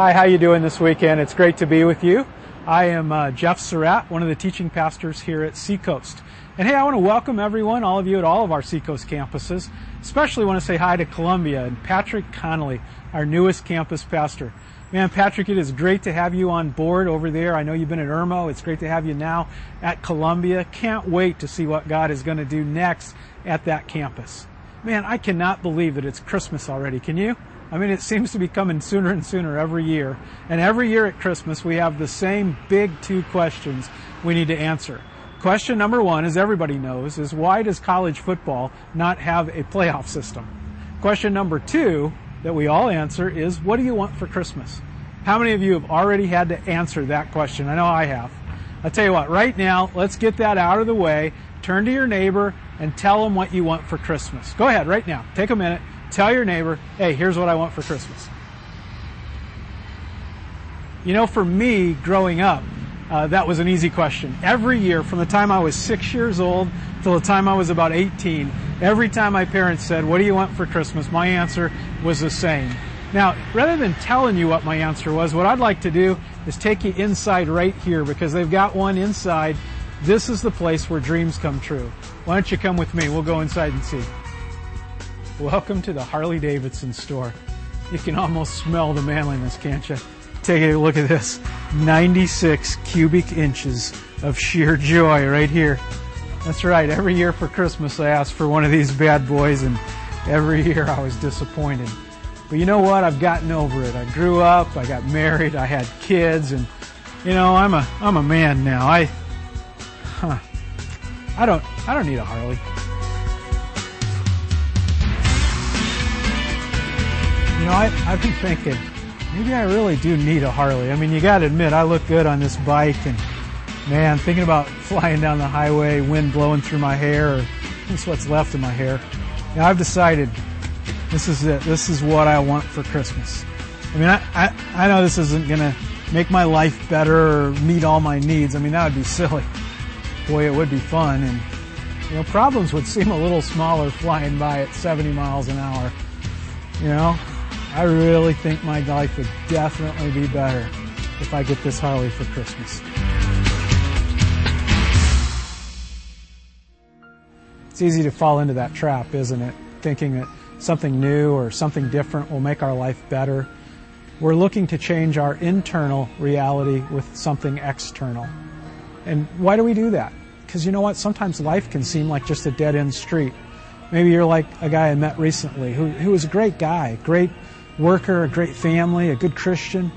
Hi, how you doing this weekend? It's great to be with you. I am Jeff Surratt, one of the teaching pastors here at Seacoast. And hey, I want to welcome everyone, all of you at all of our Seacoast campuses. Especially want to say hi to Columbia and Patrick Connolly, our newest campus pastor. Man, Patrick, it is great to have you on board over there. I know you've been at Irmo. It's great to have you now at Columbia. Can't wait to see what God is going to do next at that campus. Man, I cannot believe that it's Christmas already. Can you? I mean, it seems to be coming sooner and sooner every year. And every year at Christmas, we have the same big two questions we need to answer. Question number one, as everybody knows, is why does college football not have a playoff system? Question number two that we all answer is, what do you want for Christmas? How many of you have already had to answer that question? I know I have. I'll tell you what, right now, let's get that out of the way. Turn to your neighbor and tell them what you want for Christmas. Go ahead, right now. Take a minute. Tell your neighbor, hey, here's what I want for Christmas. You know, for me, growing up, that was an easy question. Every year, from the time I was 6 years old till the time I was about 18, every time my parents said, what do you want for Christmas? My answer was the same. Now, rather than telling you what my answer was, what I'd like to do is take you inside right here, because they've got one inside. This is the place where dreams come true. Why don't you come with me? We'll go inside and see. Welcome to the Harley-Davidson store. You can almost smell the manliness, can't you? Take a look at this. 96 cubic inches of sheer joy right here. That's right. Every year for Christmas, I asked for one of these bad boys, and every year I was disappointed. But you know what? I've gotten over it. I grew up. I got married. I had kids, and you know, I'm a man now. I don't need a Harley. You know, I've been thinking, maybe I really do need a Harley. I mean, you got to admit, I look good on this bike, and man, thinking about flying down the highway, wind blowing through my hair, or just what's left of my hair. Now, I've decided this is it. This is what I want for Christmas. I mean, I know this isn't going to make my life better or meet all my needs. I mean, that would be silly. Boy, it would be fun, and you know, problems would seem a little smaller flying by at 70 miles an hour, you know? I really think my life would definitely be better if I get this Harley for Christmas. It's easy to fall into that trap, isn't it? Thinking that something new or something different will make our life better. We're looking to change our internal reality with something external. And why do we do that? Because you know what? Sometimes life can seem like just a dead-end street. Maybe you're like a guy I met recently who was a great guy, great worker, a great family, a good Christian,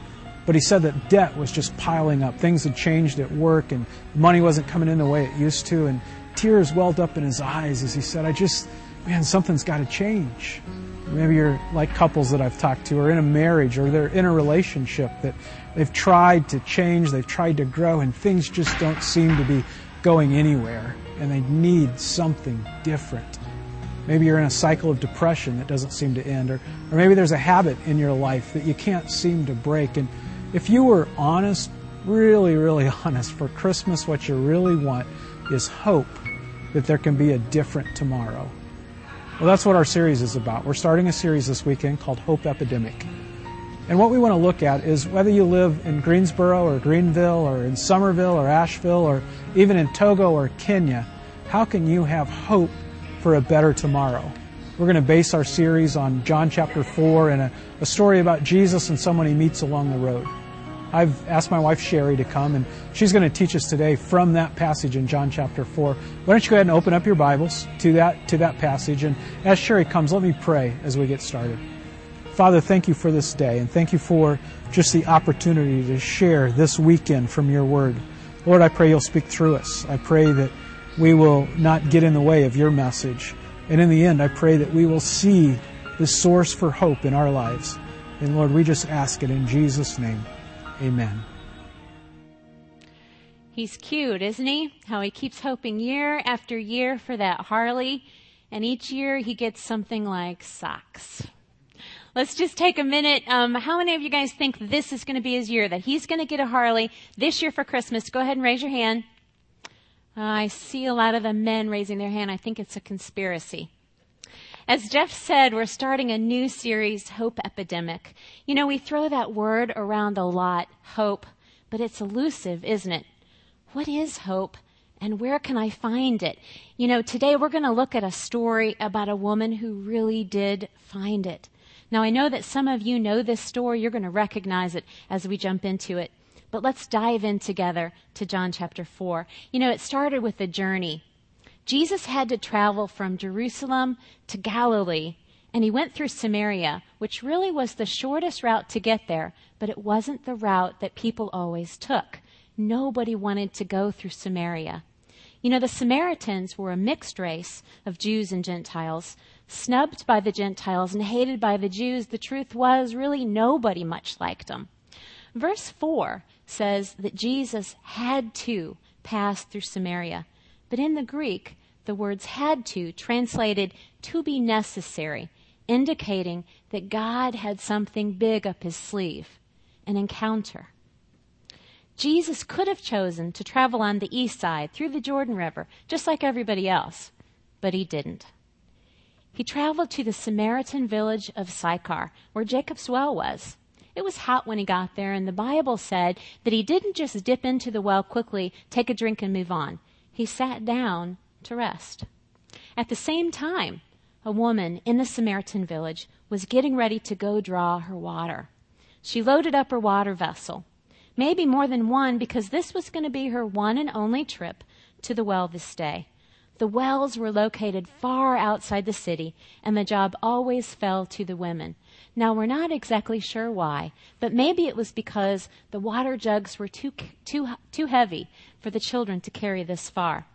but he said that debt was just piling up. Things had changed at work, and money wasn't coming in the way it used to, and tears welled up in his eyes as he said, man, something's got to change. Maybe you're like couples that I've talked to, or in a marriage, or they're in a relationship that they've tried to change, they've tried to grow, and things just don't seem to be going anywhere, and they need something different. Maybe you're in a cycle of depression that doesn't seem to end, or maybe there's a habit in your life that you can't seem to break. And if you were honest, really, really honest, for Christmas, what you really want is hope that there can be a different tomorrow. Well, that's what our series is about. We're starting a series this weekend called Hope Epidemic. And what we want to look at is whether you live in Greensboro or Greenville or in Somerville or Asheville or even in Togo or Kenya, how can you have hope for a better tomorrow? We're going to base our series on John chapter 4 and a story about Jesus and someone he meets along the road. I've asked my wife Sherry to come, and she's going to teach us today from that passage in John chapter 4. Why don't you go ahead and open up your Bibles to that passage, and as Sherry comes, let me pray as we get started. Father, thank you for this day, and thank you for just the opportunity to share this weekend from your word. Lord, I pray you'll speak through us. I pray that we will not get in the way of your message. And in the end, I pray that we will see the source for hope in our lives. And Lord, we just ask it in Jesus' name. Amen. He's cute, isn't he? How he keeps hoping year after year for that Harley. And each year he gets something like socks. Let's just take a minute. How many of you guys think this is going to be his year, that he's going to get a Harley this year for Christmas? Go ahead and raise your hand. I see a lot of the men raising their hand. I think it's a conspiracy. As Jeff said, we're starting a new series, Hope Epidemic. You know, we throw that word around a lot, hope, but it's elusive, isn't it? What is hope, and where can I find it? You know, today we're going to look at a story about a woman who really did find it. Now, I know that some of you know this story. You're going to recognize it as we jump into it. But let's dive in together to John chapter 4. You know, it started with a journey. Jesus had to travel from Jerusalem to Galilee, and he went through Samaria, which really was the shortest route to get there, but it wasn't the route that people always took. Nobody wanted to go through Samaria. You know, the Samaritans were a mixed race of Jews and Gentiles, snubbed by the Gentiles and hated by the Jews. The truth was, really, nobody much liked them. Verse 4 says that Jesus had to pass through Samaria. But in the Greek, the words had to translated to be necessary, indicating that God had something big up his sleeve, an encounter. Jesus could have chosen to travel on the east side through the Jordan River, just like everybody else, but he didn't. He traveled to the Samaritan village of Sychar, where Jacob's well was. It was hot when he got there, and the Bible said that he didn't just dip into the well quickly, take a drink, and move on. He sat down to rest. At the same time, a woman in the Samaritan village was getting ready to go draw her water. She loaded up her water vessel, maybe more than one, because this was going to be her one and only trip to the well this day. The wells were located far outside the city, and the job always fell to the women. Now, we're not exactly sure why, but maybe it was because the water jugs were too heavy for the children to carry this far.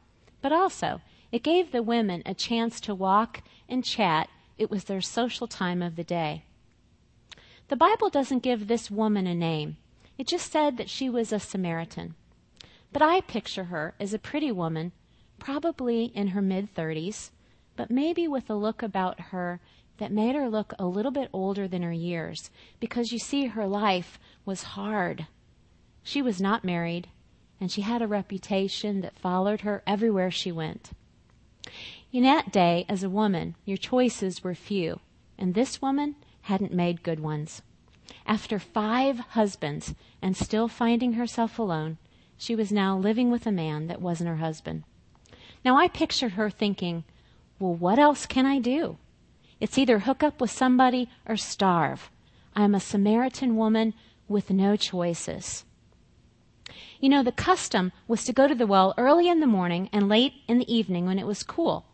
But also, it gave the women a chance to walk and chat. It was their social time of the day. The Bible doesn't give this woman a name. It just said that she was a Samaritan. But I picture her as a pretty woman, probably in her mid-30s, but maybe with a look about her that made her look a little bit older than her years, because you see, her life was hard. She was not married, and she had a reputation that followed her everywhere she went. In that day, as a woman, your choices were few, and this woman hadn't made good ones. After 5 husbands and still finding herself alone, she was now living with a man that wasn't her husband. Now, I pictured her thinking, well, what else can I do? It's either hook up with somebody or starve. I'm a Samaritan woman with no choices. You know, the custom was to go to the well early in the morning and late in the evening when it was cool.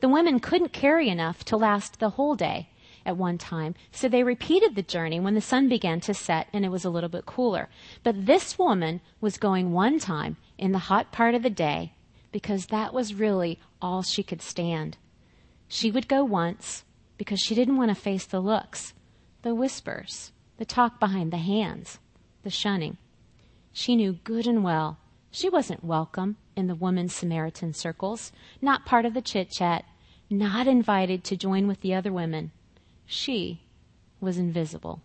The women couldn't carry enough to last the whole day at one time, so they repeated the journey when the sun began to set and it was a little bit cooler. But this woman was going one time in the hot part of the day because that was really all she could stand. She would go once because she didn't want to face the looks, the whispers, the talk behind the hands, the shunning. She knew good and well she wasn't welcome in the women's Samaritan circles, not part of the chit-chat, not invited to join with the other women. She was invisible.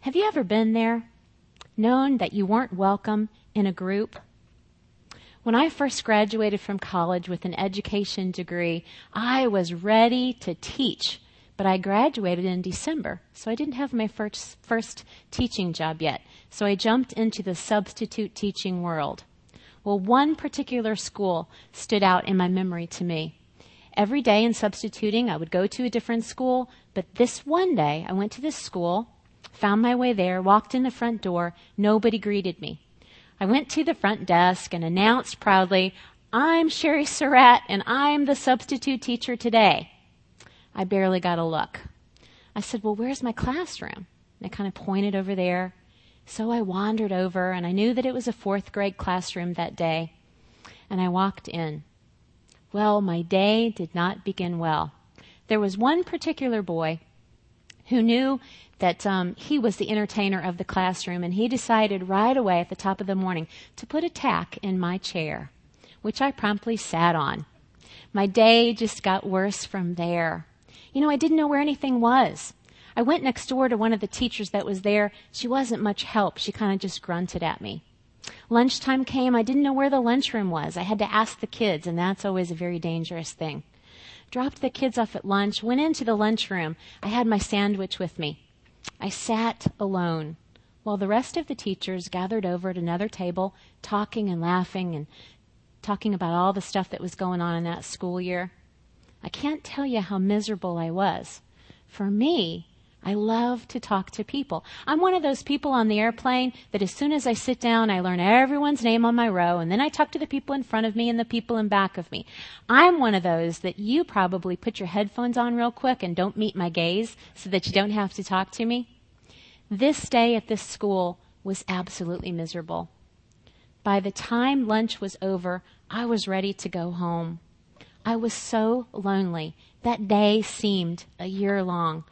Have you ever been there, known that you weren't welcome in a group? When I first graduated from college with an education degree, I was ready to teach, but I graduated in December, so I didn't have my first teaching job yet. So I jumped into the substitute teaching world. Well, one particular school stood out in my memory to me. Every day in substituting, I would go to a different school, but this one day, I went to this school, found my way there, walked in the front door, nobody greeted me. I went to the front desk and announced proudly, "I'm Sherry Surratt, and I'm the substitute teacher today." I barely got a look. I said, "Well, where's my classroom?" They kind of pointed over there. So I wandered over, and I knew that it was a 4th grade classroom that day, and I walked in. Well, my day did not begin well. There was one particular boy who knew that he was the entertainer of the classroom, and he decided right away at the top of the morning to put a tack in my chair, which I promptly sat on. My day just got worse from there. You know, I didn't know where anything was. I went next door to one of the teachers that was there. She wasn't much help. She kind of just grunted at me. Lunchtime came. I didn't know where the lunchroom was. I had to ask the kids, and that's always a very dangerous thing. dropped the kids off at lunch, went into the lunchroom. I had my sandwich with me. I sat alone while the rest of the teachers gathered over at another table, talking and laughing and talking about all the stuff that was going on in that school year. I can't tell you how miserable I was. For me, I love to talk to people. I'm one of those people on the airplane that as soon as I sit down, I learn everyone's name on my row, and then I talk to the people in front of me and the people in back of me. I'm one of those that you probably put your headphones on real quick and don't meet my gaze so that you don't have to talk to me. This day at this school was absolutely miserable. By the time lunch was over, I was ready to go home. I was so lonely. That day seemed a year long.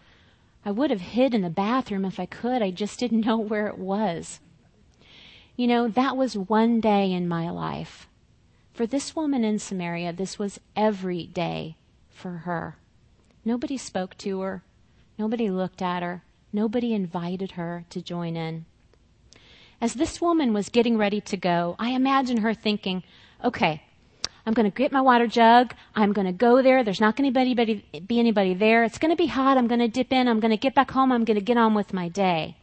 I would have hid in the bathroom if I could. I just didn't know where it was. You know, that was one day in my life. For this woman in Samaria, this was every day for her. Nobody spoke to her. Nobody looked at her. Nobody invited her to join in. As this woman was getting ready to go, I imagine her thinking, okay, I'm going to get my water jug. I'm going to go there. There's not going to be anybody there. It's going to be hot. I'm going to dip in. I'm going to get back home. I'm going to get on with my day.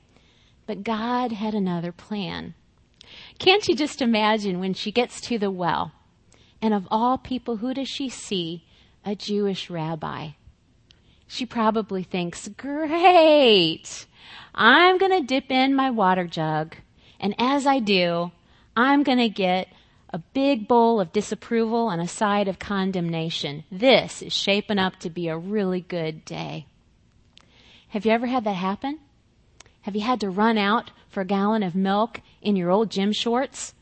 But God had another plan. Can't you just imagine when she gets to the well? And of all people, who does she see? A Jewish rabbi. She probably thinks, great, I'm going to dip in my water jug. And as I do, I'm going to get a big bowl of disapproval and a side of condemnation. This is shaping up to be a really good day. Have you ever had that happen? Have you had to run out for a gallon of milk in your old gym shorts?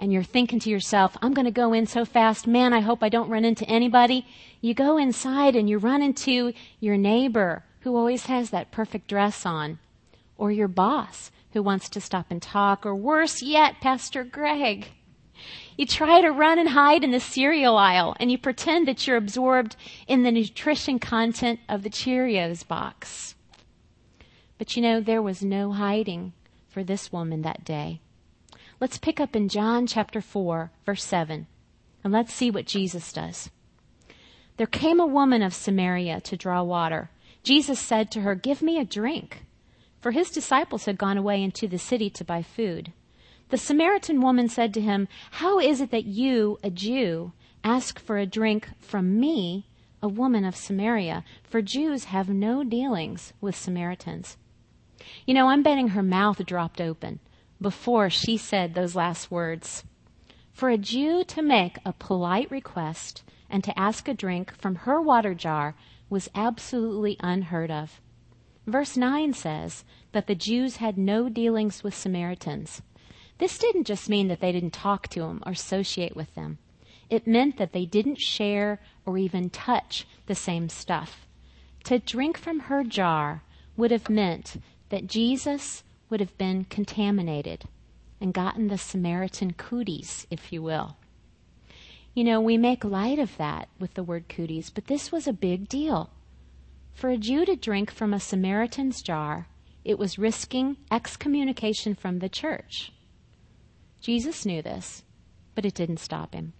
And you're thinking to yourself, I'm going to go in so fast. Man, I hope I don't run into anybody. You go inside and you run into your neighbor who always has that perfect dress on, or your boss who wants to stop and talk, or worse yet, Pastor Greg. You try to run and hide in the cereal aisle, and you pretend that you're absorbed in the nutrition content of the Cheerios box. But you know, there was no hiding for this woman that day. Let's pick up in John chapter 4, verse 7, and let's see what Jesus does. There came a woman of Samaria to draw water. Jesus said to her, "Give me a drink," for his disciples had gone away into the city to buy food. The Samaritan woman said to him, "How is it that you, a Jew, ask for a drink from me, a woman of Samaria? For Jews have no dealings with Samaritans." You know, I'm betting her mouth dropped open before she said those last words. For a Jew to make a polite request and to ask a drink from her water jar was absolutely unheard of. Verse 9 says that the Jews had no dealings with Samaritans. This didn't just mean that they didn't talk to them or associate with them. It meant that they didn't share or even touch the same stuff. To drink from her jar would have meant that Jesus would have been contaminated and gotten the Samaritan cooties, if you will. You know, we make light of that with the word cooties, but this was a big deal. For a Jew to drink from a Samaritan's jar, it was risking excommunication from the church. Jesus knew this, but it didn't stop him.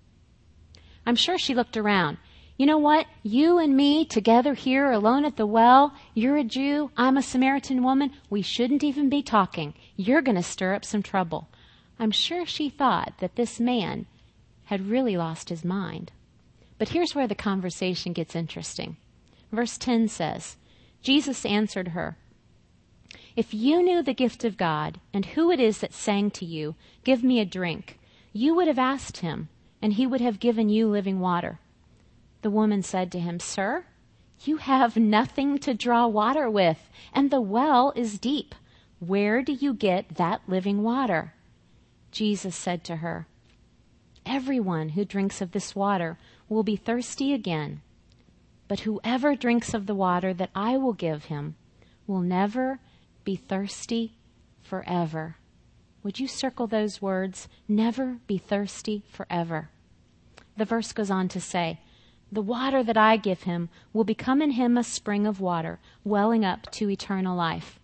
I'm sure she looked around. You know what? You and me together here alone at the well. You're a Jew. I'm a Samaritan woman. We shouldn't even be talking. You're going to stir up some trouble. I'm sure she thought that this man had really lost his mind. But here's where the conversation gets interesting. Verse 10 says, Jesus answered her, "If you knew the gift of God and who it is that's saying to you, 'Give me a drink,' you would have asked him, and he would have given you living water." The woman said to him, "Sir, you have nothing to draw water with, and the well is deep. Where do you get that living water?" Jesus said to her, "Everyone who drinks of this water will be thirsty again, but whoever drinks of the water that I will give him will never be thirsty forever." Would you circle those words? Never be thirsty forever. The verse goes on to say, "The water that I give him will become in him a spring of water, welling up to eternal life."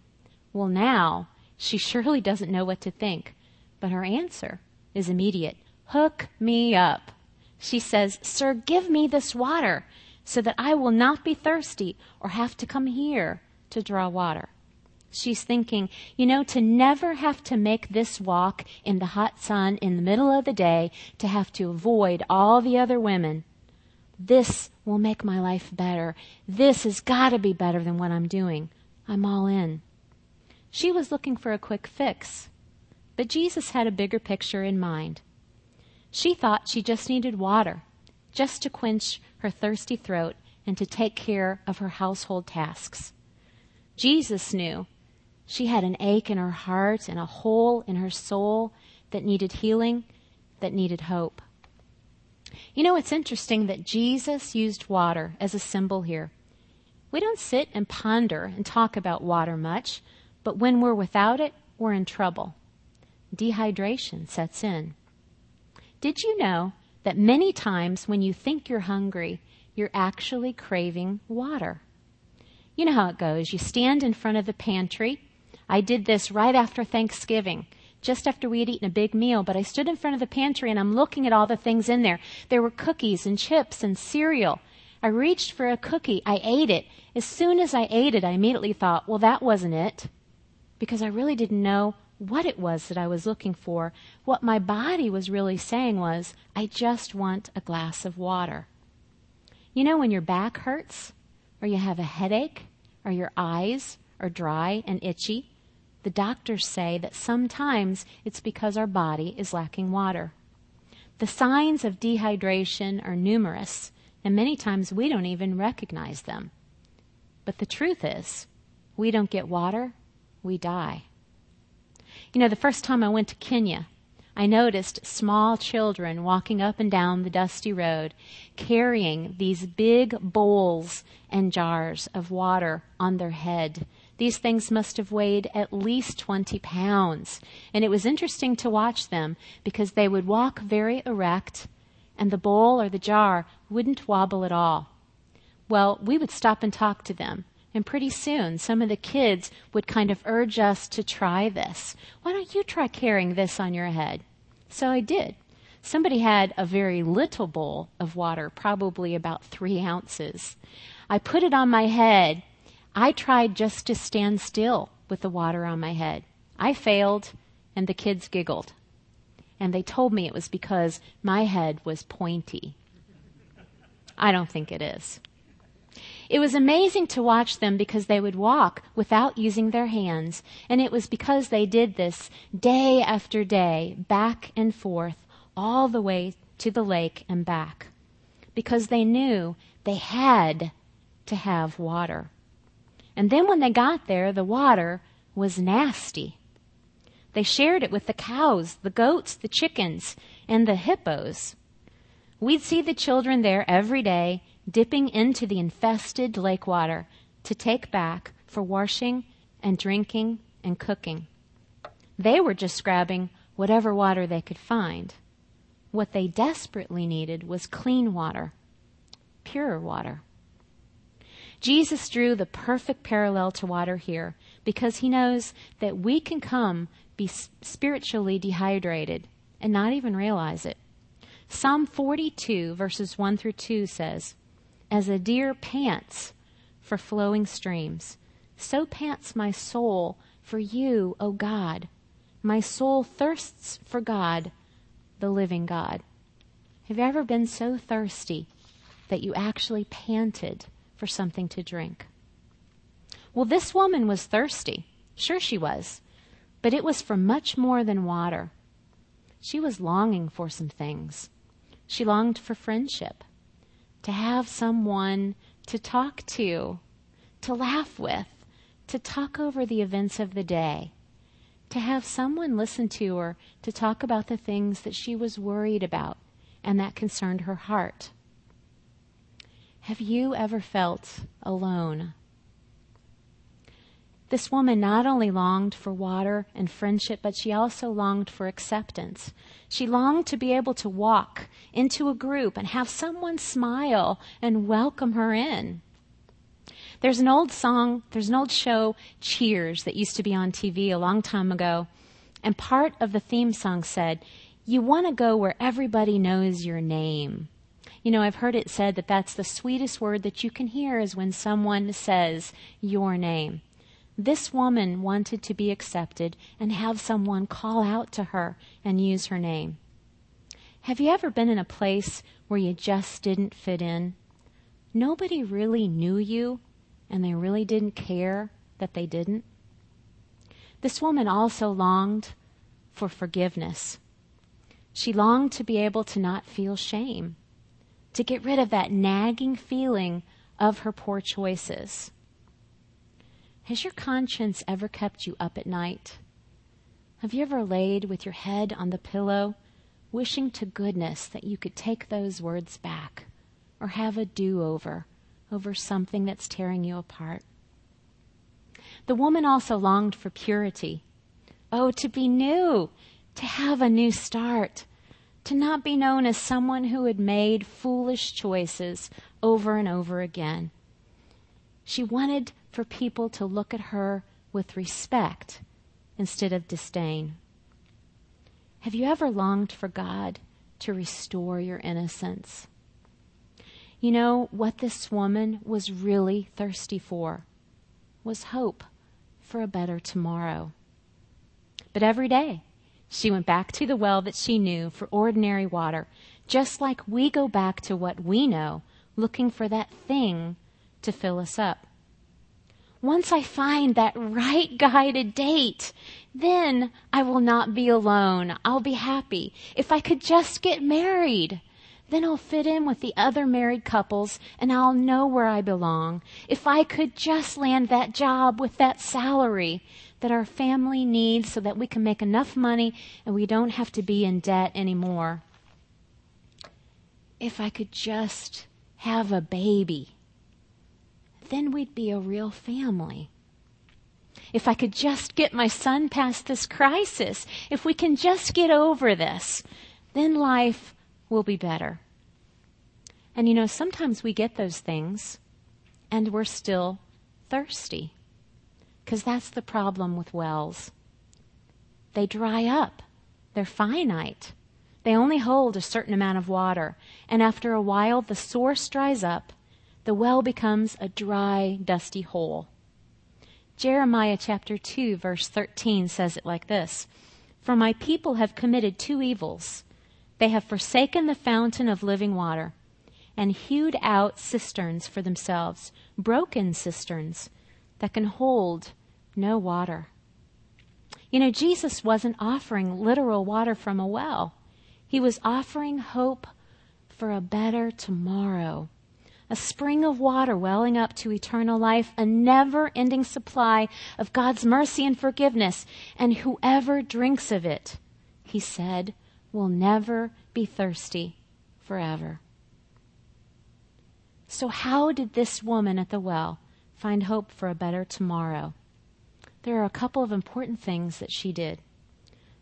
Well, now, she surely doesn't know what to think, but her answer is immediate. "Hook me up." She says, "Sir, give me this water so that I will not be thirsty or have to come here to draw water." She's thinking, you know, to never have to make this walk in the hot sun in the middle of the day, to have to avoid all the other women. This will make my life better. This has got to be better than what I'm doing. I'm all in. She was looking for a quick fix, but Jesus had a bigger picture in mind. She thought she just needed water, just to quench her thirsty throat and to take care of her household tasks. Jesus knew she had an ache in her heart and a hole in her soul that needed healing, that needed hope. You know, it's interesting that Jesus used water as a symbol here. We don't sit and ponder and talk about water much, but when we're without it, we're in trouble. Dehydration sets in. Did you know that many times when you think you're hungry, you're actually craving water? You know how it goes. You stand in front of the pantry. I did this right after Thanksgiving, just after we had eaten a big meal, but I stood in front of the pantry and I'm looking at all the things in there. There were cookies and chips and cereal. I reached for a cookie. I ate it. As soon as I ate it, I immediately thought, well, that wasn't it, because I really didn't know what it was that I was looking for. What my body was really saying was, I just want a glass of water. You know, when your back hurts, or you have a headache, or your eyes are dry and itchy, the doctors say that sometimes it's because our body is lacking water. The signs of dehydration are numerous, and many times we don't even recognize them. But the truth is, we don't get water, we die. You know, the first time I went to Kenya, I noticed small children walking up and down the dusty road, carrying these big bowls and jars of water on their head. These things must have weighed at least 20 pounds. And it was interesting to watch them because they would walk very erect and the bowl or the jar wouldn't wobble at all. Well, we would stop and talk to them. And pretty soon, some of the kids would kind of urge us to try this. Why don't you try carrying this on your head? So I did. Somebody had a very little bowl of water, probably about 3 ounces. I put it on my head. I tried just to stand still with the water on my head. I failed, and the kids giggled. And they told me it was because my head was pointy. I don't think it is. It was amazing to watch them because they would walk without using their hands, and it was because they did this day after day, back and forth, all the way to the lake and back, because they knew they had to have water. And then when they got there, the water was nasty. They shared it with the cows, the goats, the chickens, and the hippos. We'd see the children there every day, dipping into the infested lake water to take back for washing and drinking and cooking. They were just grabbing whatever water they could find. What they desperately needed was clean water, pure water. Jesus drew the perfect parallel to water here because he knows that we can be spiritually dehydrated and not even realize it. Psalm 42 verses 1 through 2 says, "As a deer pants for flowing streams, so pants my soul for you, O God. My soul thirsts for God, the living God." Have you ever been so thirsty that you actually panted for something to drink? Well, this woman was thirsty. Sure she was. But it was for much more than water. She was longing for some things. She longed for friendship, to have someone to talk to laugh with, to talk over the events of the day, to have someone listen to her, to talk about the things that she was worried about and that concerned her heart. Have you ever felt alone? This woman not only longed for water and friendship, but she also longed for acceptance. She longed to be able to walk into a group and have someone smile and welcome her in. There's an old show, Cheers, that used to be on TV a long time ago, and part of the theme song said, "You want to go where everybody knows your name. You know, I've heard it said that that's the sweetest word that you can hear is when someone says your name. This woman wanted to be accepted and have someone call out to her and use her name. Have you ever been in a place where you just didn't fit in? Nobody really knew you, and they really didn't care that they didn't. This woman also longed for forgiveness. She longed to be able to not feel shame, to get rid of that nagging feeling of her poor choices. Has your conscience ever kept you up at night? Have you ever laid with your head on the pillow, wishing to goodness that you could take those words back or have a do-over over something that's tearing you apart? The woman also longed for purity. Oh, to be new, to have a new start, to not be known as someone who had made foolish choices over and over again. She wanted for people to look at her with respect instead of disdain. Have you ever longed for God to restore your innocence? You know, what this woman was really thirsty for was hope for a better tomorrow. But every day, she went back to the well that she knew for ordinary water, just like we go back to what we know, looking for that thing to fill us up. Once I find that right guy to date, then I will not be alone. I'll be happy. If I could just get married, then I'll fit in with the other married couples and I'll know where I belong. If I could just land that job with that salary that our family needs so that we can make enough money and we don't have to be in debt anymore. If I could just have a baby, then we'd be a real family. If I could just get my son past this crisis, if we can just get over this, then life will be better. And you know, sometimes we get those things and we're still thirsty, because that's the problem with wells. They dry up. They're finite. They only hold a certain amount of water. And after a while, the source dries up. The well becomes a dry, dusty hole. Jeremiah chapter 2, verse 13 says it like this: "For my people have committed two evils. They have forsaken the fountain of living water and hewed out cisterns for themselves, broken cisterns that can hold no water." You know, Jesus wasn't offering literal water from a well. He was offering hope for a better tomorrow. A spring of water welling up to eternal life, a never-ending supply of God's mercy and forgiveness. And whoever drinks of it, he said, will never be thirsty forever. So how did this woman at the well find hope for a better tomorrow? There are a couple of important things that she did.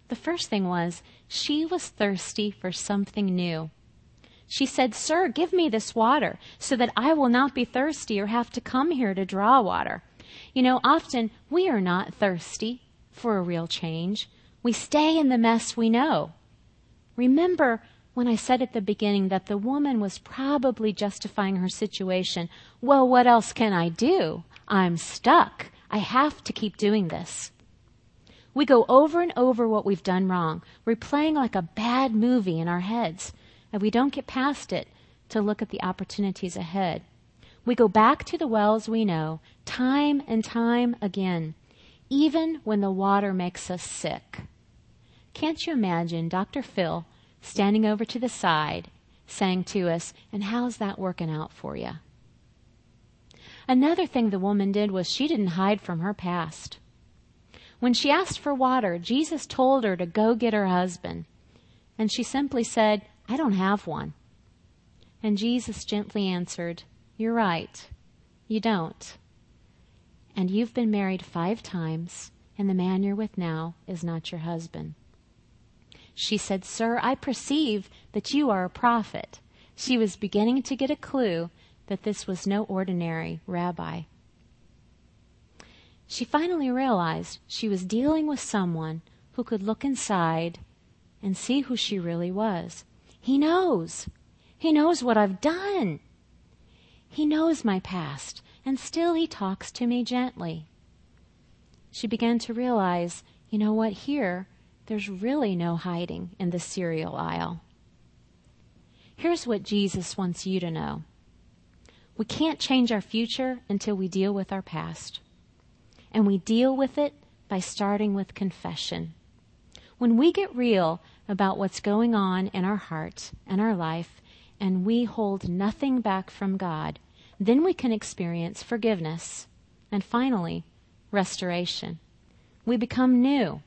The first thing was, she was thirsty for something new. She said, "Sir, give me this water so that I will not be thirsty or have to come here to draw water." You know, often we are not thirsty for a real change. We stay in the mess we know. Remember when I said at the beginning that the woman was probably justifying her situation. Well, what else can I do? I'm stuck. I have to keep doing this. We go over and over what we've done wrong. We're playing like a bad movie in our heads, and we don't get past it to look at the opportunities ahead. We go back to the wells we know, time and time again, even when the water makes us sick. Can't you imagine Dr. Phil standing over to the side, saying to us, "And how's that working out for you?" Another thing the woman did was she didn't hide from her past. When she asked for water, Jesus told her to go get her husband. And she simply said, "I don't have one." And Jesus gently answered, "You're right, you don't. And you've been married 5 times, and the man you're with now is not your husband." She said, "Sir, I perceive that you are a prophet." She was beginning to get a clue that this was no ordinary rabbi. She finally realized she was dealing with someone who could look inside and see who she really was. He knows. He knows what I've done. He knows my past, and still he talks to me gently. She began to realize, you know what, here, there's really no hiding in the cereal aisle. Here's what Jesus wants you to know. We can't change our future until we deal with our past. And we deal with it by starting with confession. When we get real about what's going on in our hearts and our life, and we hold nothing back from God, then we can experience forgiveness. And finally, restoration. We become new.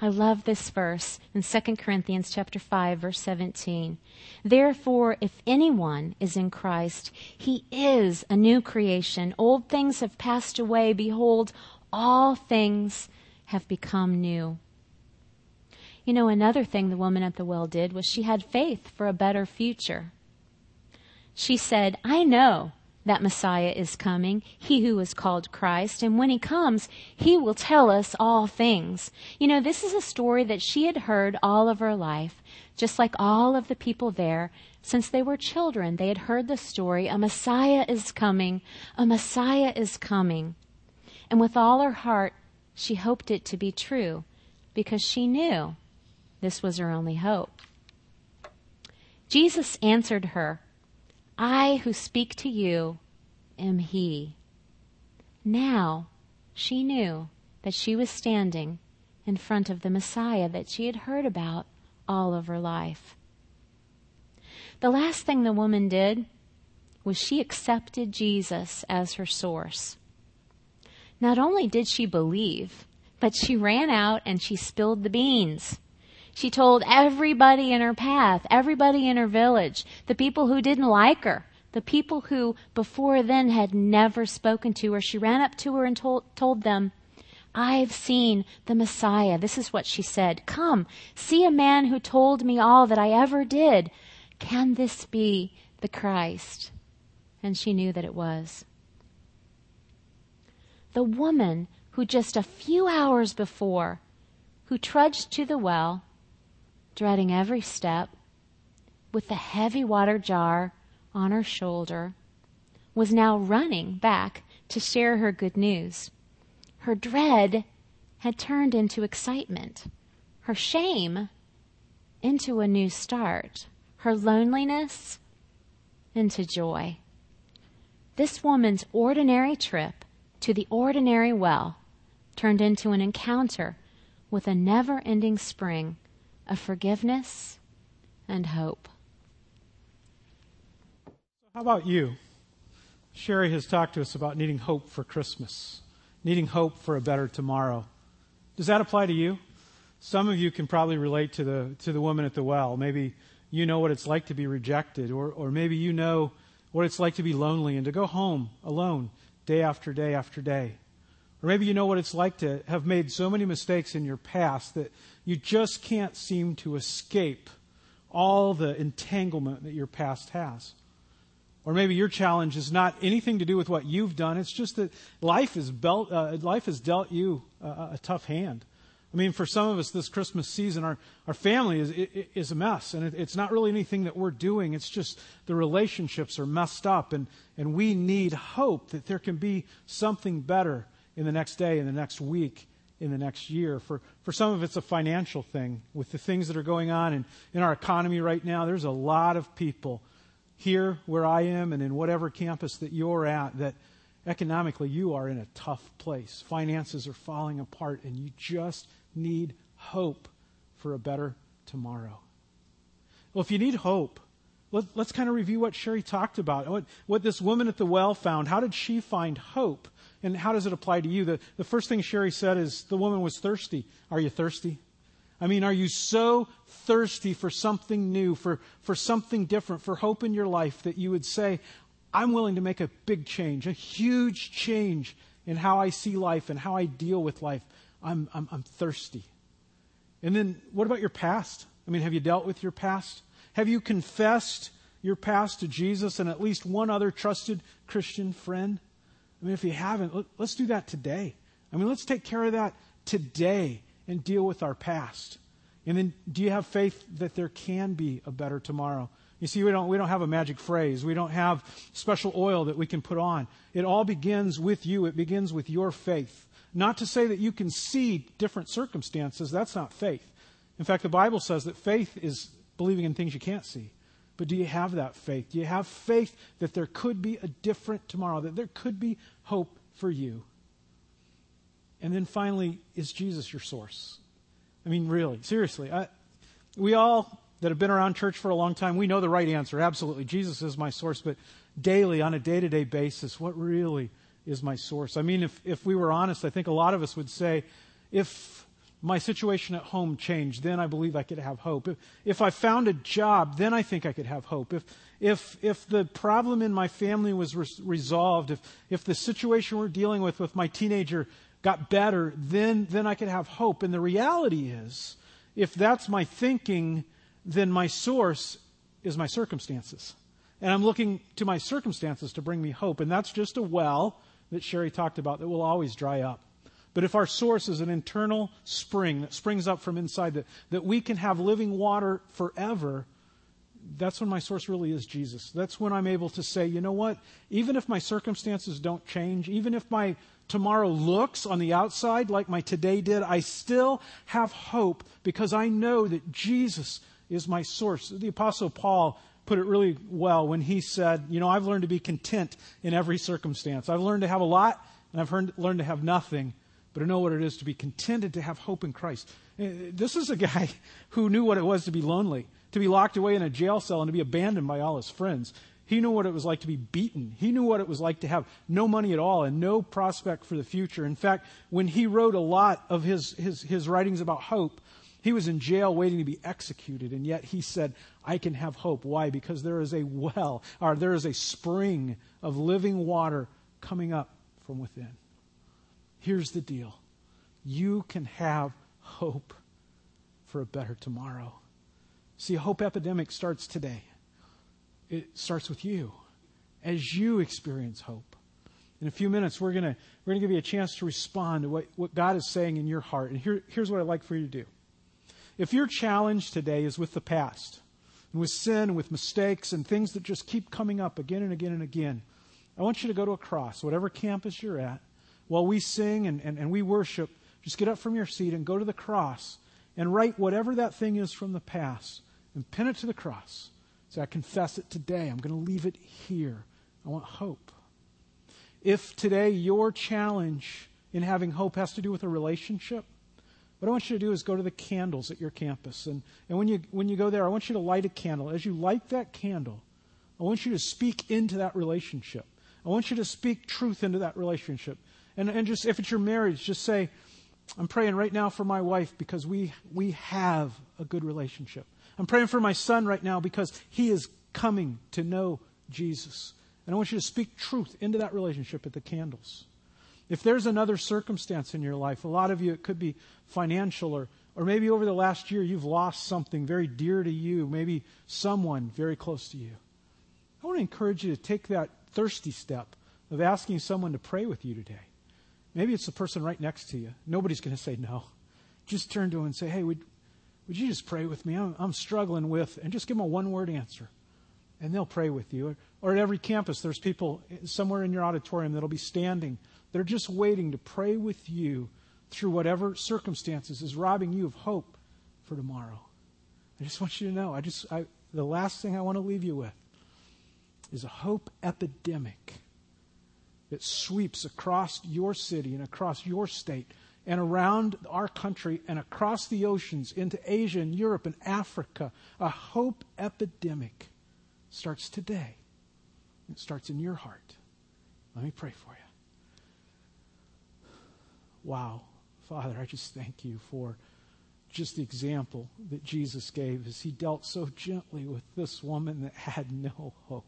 I love this verse in 2 Corinthians chapter 5, verse 17. Therefore, if anyone is in Christ, he is a new creation. Old things have passed away. Behold, all things have become new. You know, another thing the woman at the well did was she had faith for a better future. She said, I know that Messiah is coming, he who is called Christ, and when he comes, he will tell us all things. You know, this is a story that she had heard all of her life, just like all of the people there. Since they were children, they had heard the story, a Messiah is coming, a Messiah is coming. And with all her heart, she hoped it to be true, because she knew this was her only hope. Jesus answered her, I who speak to you am he. Now she knew that she was standing in front of the Messiah that she had heard about all of her life. The last thing the woman did was she accepted Jesus as her source. Not only did she believe, but she ran out and she spilled the beans. She told everybody in her path, everybody in her village, the people who didn't like her, the people who before then had never spoken to her. She ran up to her and told them, I've seen the Messiah. This is what she said. Come, see a man who told me all that I ever did. Can this be the Christ? And she knew that it was. The woman who just a few hours before, who trudged to the well, dreading every step, with the heavy water jar on her shoulder, was now running back to share her good news. Her dread had turned into excitement, her shame into a new start, her loneliness into joy. This woman's ordinary trip to the ordinary well turned into an encounter with a never-ending spring of forgiveness and hope. How about you? Sherry has talked to us about needing hope for Christmas, needing hope for a better tomorrow. Does that apply to you? Some of you can probably relate to the woman at the well. Maybe you know what it's like to be rejected, or maybe you know what it's like to be lonely and to go home alone day after day after day. Or maybe you know what it's like to have made so many mistakes in your past that you just can't seem to escape all the entanglement that your past has. Or maybe your challenge is not anything to do with what you've done. It's just that life has dealt you a tough hand. I mean, for some of us this Christmas season, our family is a mess. And it's not really anything that we're doing. It's just the relationships are messed up. And we need hope that there can be something better in the next day, in the next week, in the next year. For some of it's a financial thing with the things that are going on in our economy right now. There's a lot of people here where I am and in whatever campus that you're at that economically you are in a tough place. Finances are falling apart and you just need hope for a better tomorrow. Well, if you need hope, let's kind of review what Sherry talked about, what this woman at the well found. How did she find hope? And how does it apply to you? The first thing Sherry said is the woman was thirsty. Are you thirsty? I mean, are you so thirsty for something new, for something different, for hope in your life that you would say, I'm willing to make a big change, a huge change in how I see life and how I deal with life. I'm thirsty. And then what about your past? I mean, have you dealt with your past? Have you confessed your past to Jesus and at least one other trusted Christian friend? I mean, if you haven't, let's do that today. I mean, let's take care of that today and deal with our past. And then do you have faith that there can be a better tomorrow? You see, we don't have a magic phrase. We don't have special oil that we can put on. It all begins with you. It begins with your faith. Not to say that you can see different circumstances. That's not faith. In fact, the Bible says that faith is believing in things you can't see. But do you have that faith? Do you have faith that there could be a different tomorrow, that there could be hope for you? And then finally, is Jesus your source? I mean, really, seriously. We all that have been around church for a long time, we know the right answer. Absolutely, Jesus is my source. But daily, on a day-to-day basis, what really is my source? I mean, if we were honest, I think a lot of us would say, if my situation at home changed, then I believe I could have hope. If I found a job, then I think I could have hope. If the problem in my family was resolved, if the situation we're dealing with my teenager got better, then I could have hope. And the reality is, if that's my thinking, then my source is my circumstances. And I'm looking to my circumstances to bring me hope. And that's just a well that Sherry talked about that will always dry up. But if our source is an internal spring that springs up from inside, that we can have living water forever, that's when my source really is Jesus. That's when I'm able to say, you know what? Even if my circumstances don't change, even if my tomorrow looks on the outside like my today did, I still have hope because I know that Jesus is my source. The Apostle Paul put it really well when he said, you know, I've learned to be content in every circumstance. I've learned to have a lot and I've learned to have nothing. But I know what it is to be contented, to have hope in Christ. This is a guy who knew what it was to be lonely, to be locked away in a jail cell and to be abandoned by all his friends. He knew what it was like to be beaten. He knew what it was like to have no money at all and no prospect for the future. In fact, when he wrote a lot of his writings about hope, he was in jail waiting to be executed, and yet he said, I can have hope. Why? Because there is a well, or there is a spring of living water coming up from within. Here's the deal. You can have hope for a better tomorrow. See, a hope epidemic starts today. It starts with you as you experience hope. In a few minutes, we're going to give you a chance to respond to what God is saying in your heart. And here's what I'd like for you to do. If your challenge today is with the past, and with sin, and with mistakes, and things that just keep coming up again and again and again, I want you to go to a cross, whatever campus you're at. While we sing and we worship, just get up from your seat and go to the cross and write whatever that thing is from the past and pin it to the cross. So I confess it today. I'm going to leave it here. I want hope. If today your challenge in having hope has to do with a relationship, what I want you to do is go to the candles at your campus. And when you go there, I want you to light a candle. As you light that candle, I want you to speak into that relationship. I want you to speak truth into that relationship. And just if it's your marriage, just say, I'm praying right now for my wife because we have a good relationship. I'm praying for my son right now because he is coming to know Jesus. And I want you to speak truth into that relationship at the candles. If there's another circumstance in your life, a lot of you, it could be financial or maybe over the last year you've lost something very dear to you, maybe someone very close to you. I want to encourage you to take that thirsty step of asking someone to pray with you today. Maybe it's the person right next to you. Nobody's going to say no. Just turn to him and say, hey, would you just pray with me? I'm struggling with, and just give them a one-word answer, and they'll pray with you. Or at every campus, there's people somewhere in your auditorium that'll be standing. They're just waiting to pray with you through whatever circumstances is robbing you of hope for tomorrow. I just want you to know, the last thing I want to leave you with is a hope epidemic that sweeps across your city and across your state and around our country and across the oceans into Asia and Europe and Africa. A hope epidemic starts today. It starts in your heart. Let me pray for you. Wow, Father, I just thank you for just the example that Jesus gave as he dealt so gently with this woman that had no hope.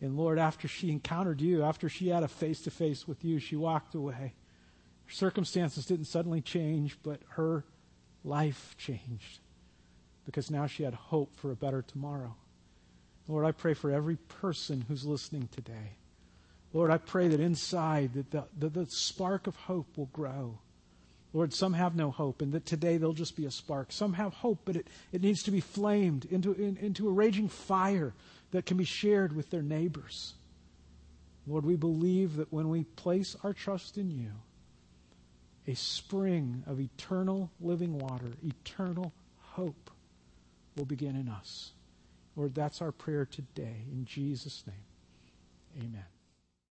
And Lord, after she encountered you, after she had a face-to-face with you, she walked away. Her circumstances didn't suddenly change, but her life changed because now she had hope for a better tomorrow. Lord, I pray for every person who's listening today. Lord, I pray that inside that the spark of hope will grow. Lord, some have no hope, and that today there'll just be a spark. Some have hope, but it needs to be flamed into a raging fire that can be shared with their neighbors. Lord, we believe that when we place our trust in you, a spring of eternal living water, eternal hope will begin in us. Lord, that's our prayer today. In Jesus' name, amen.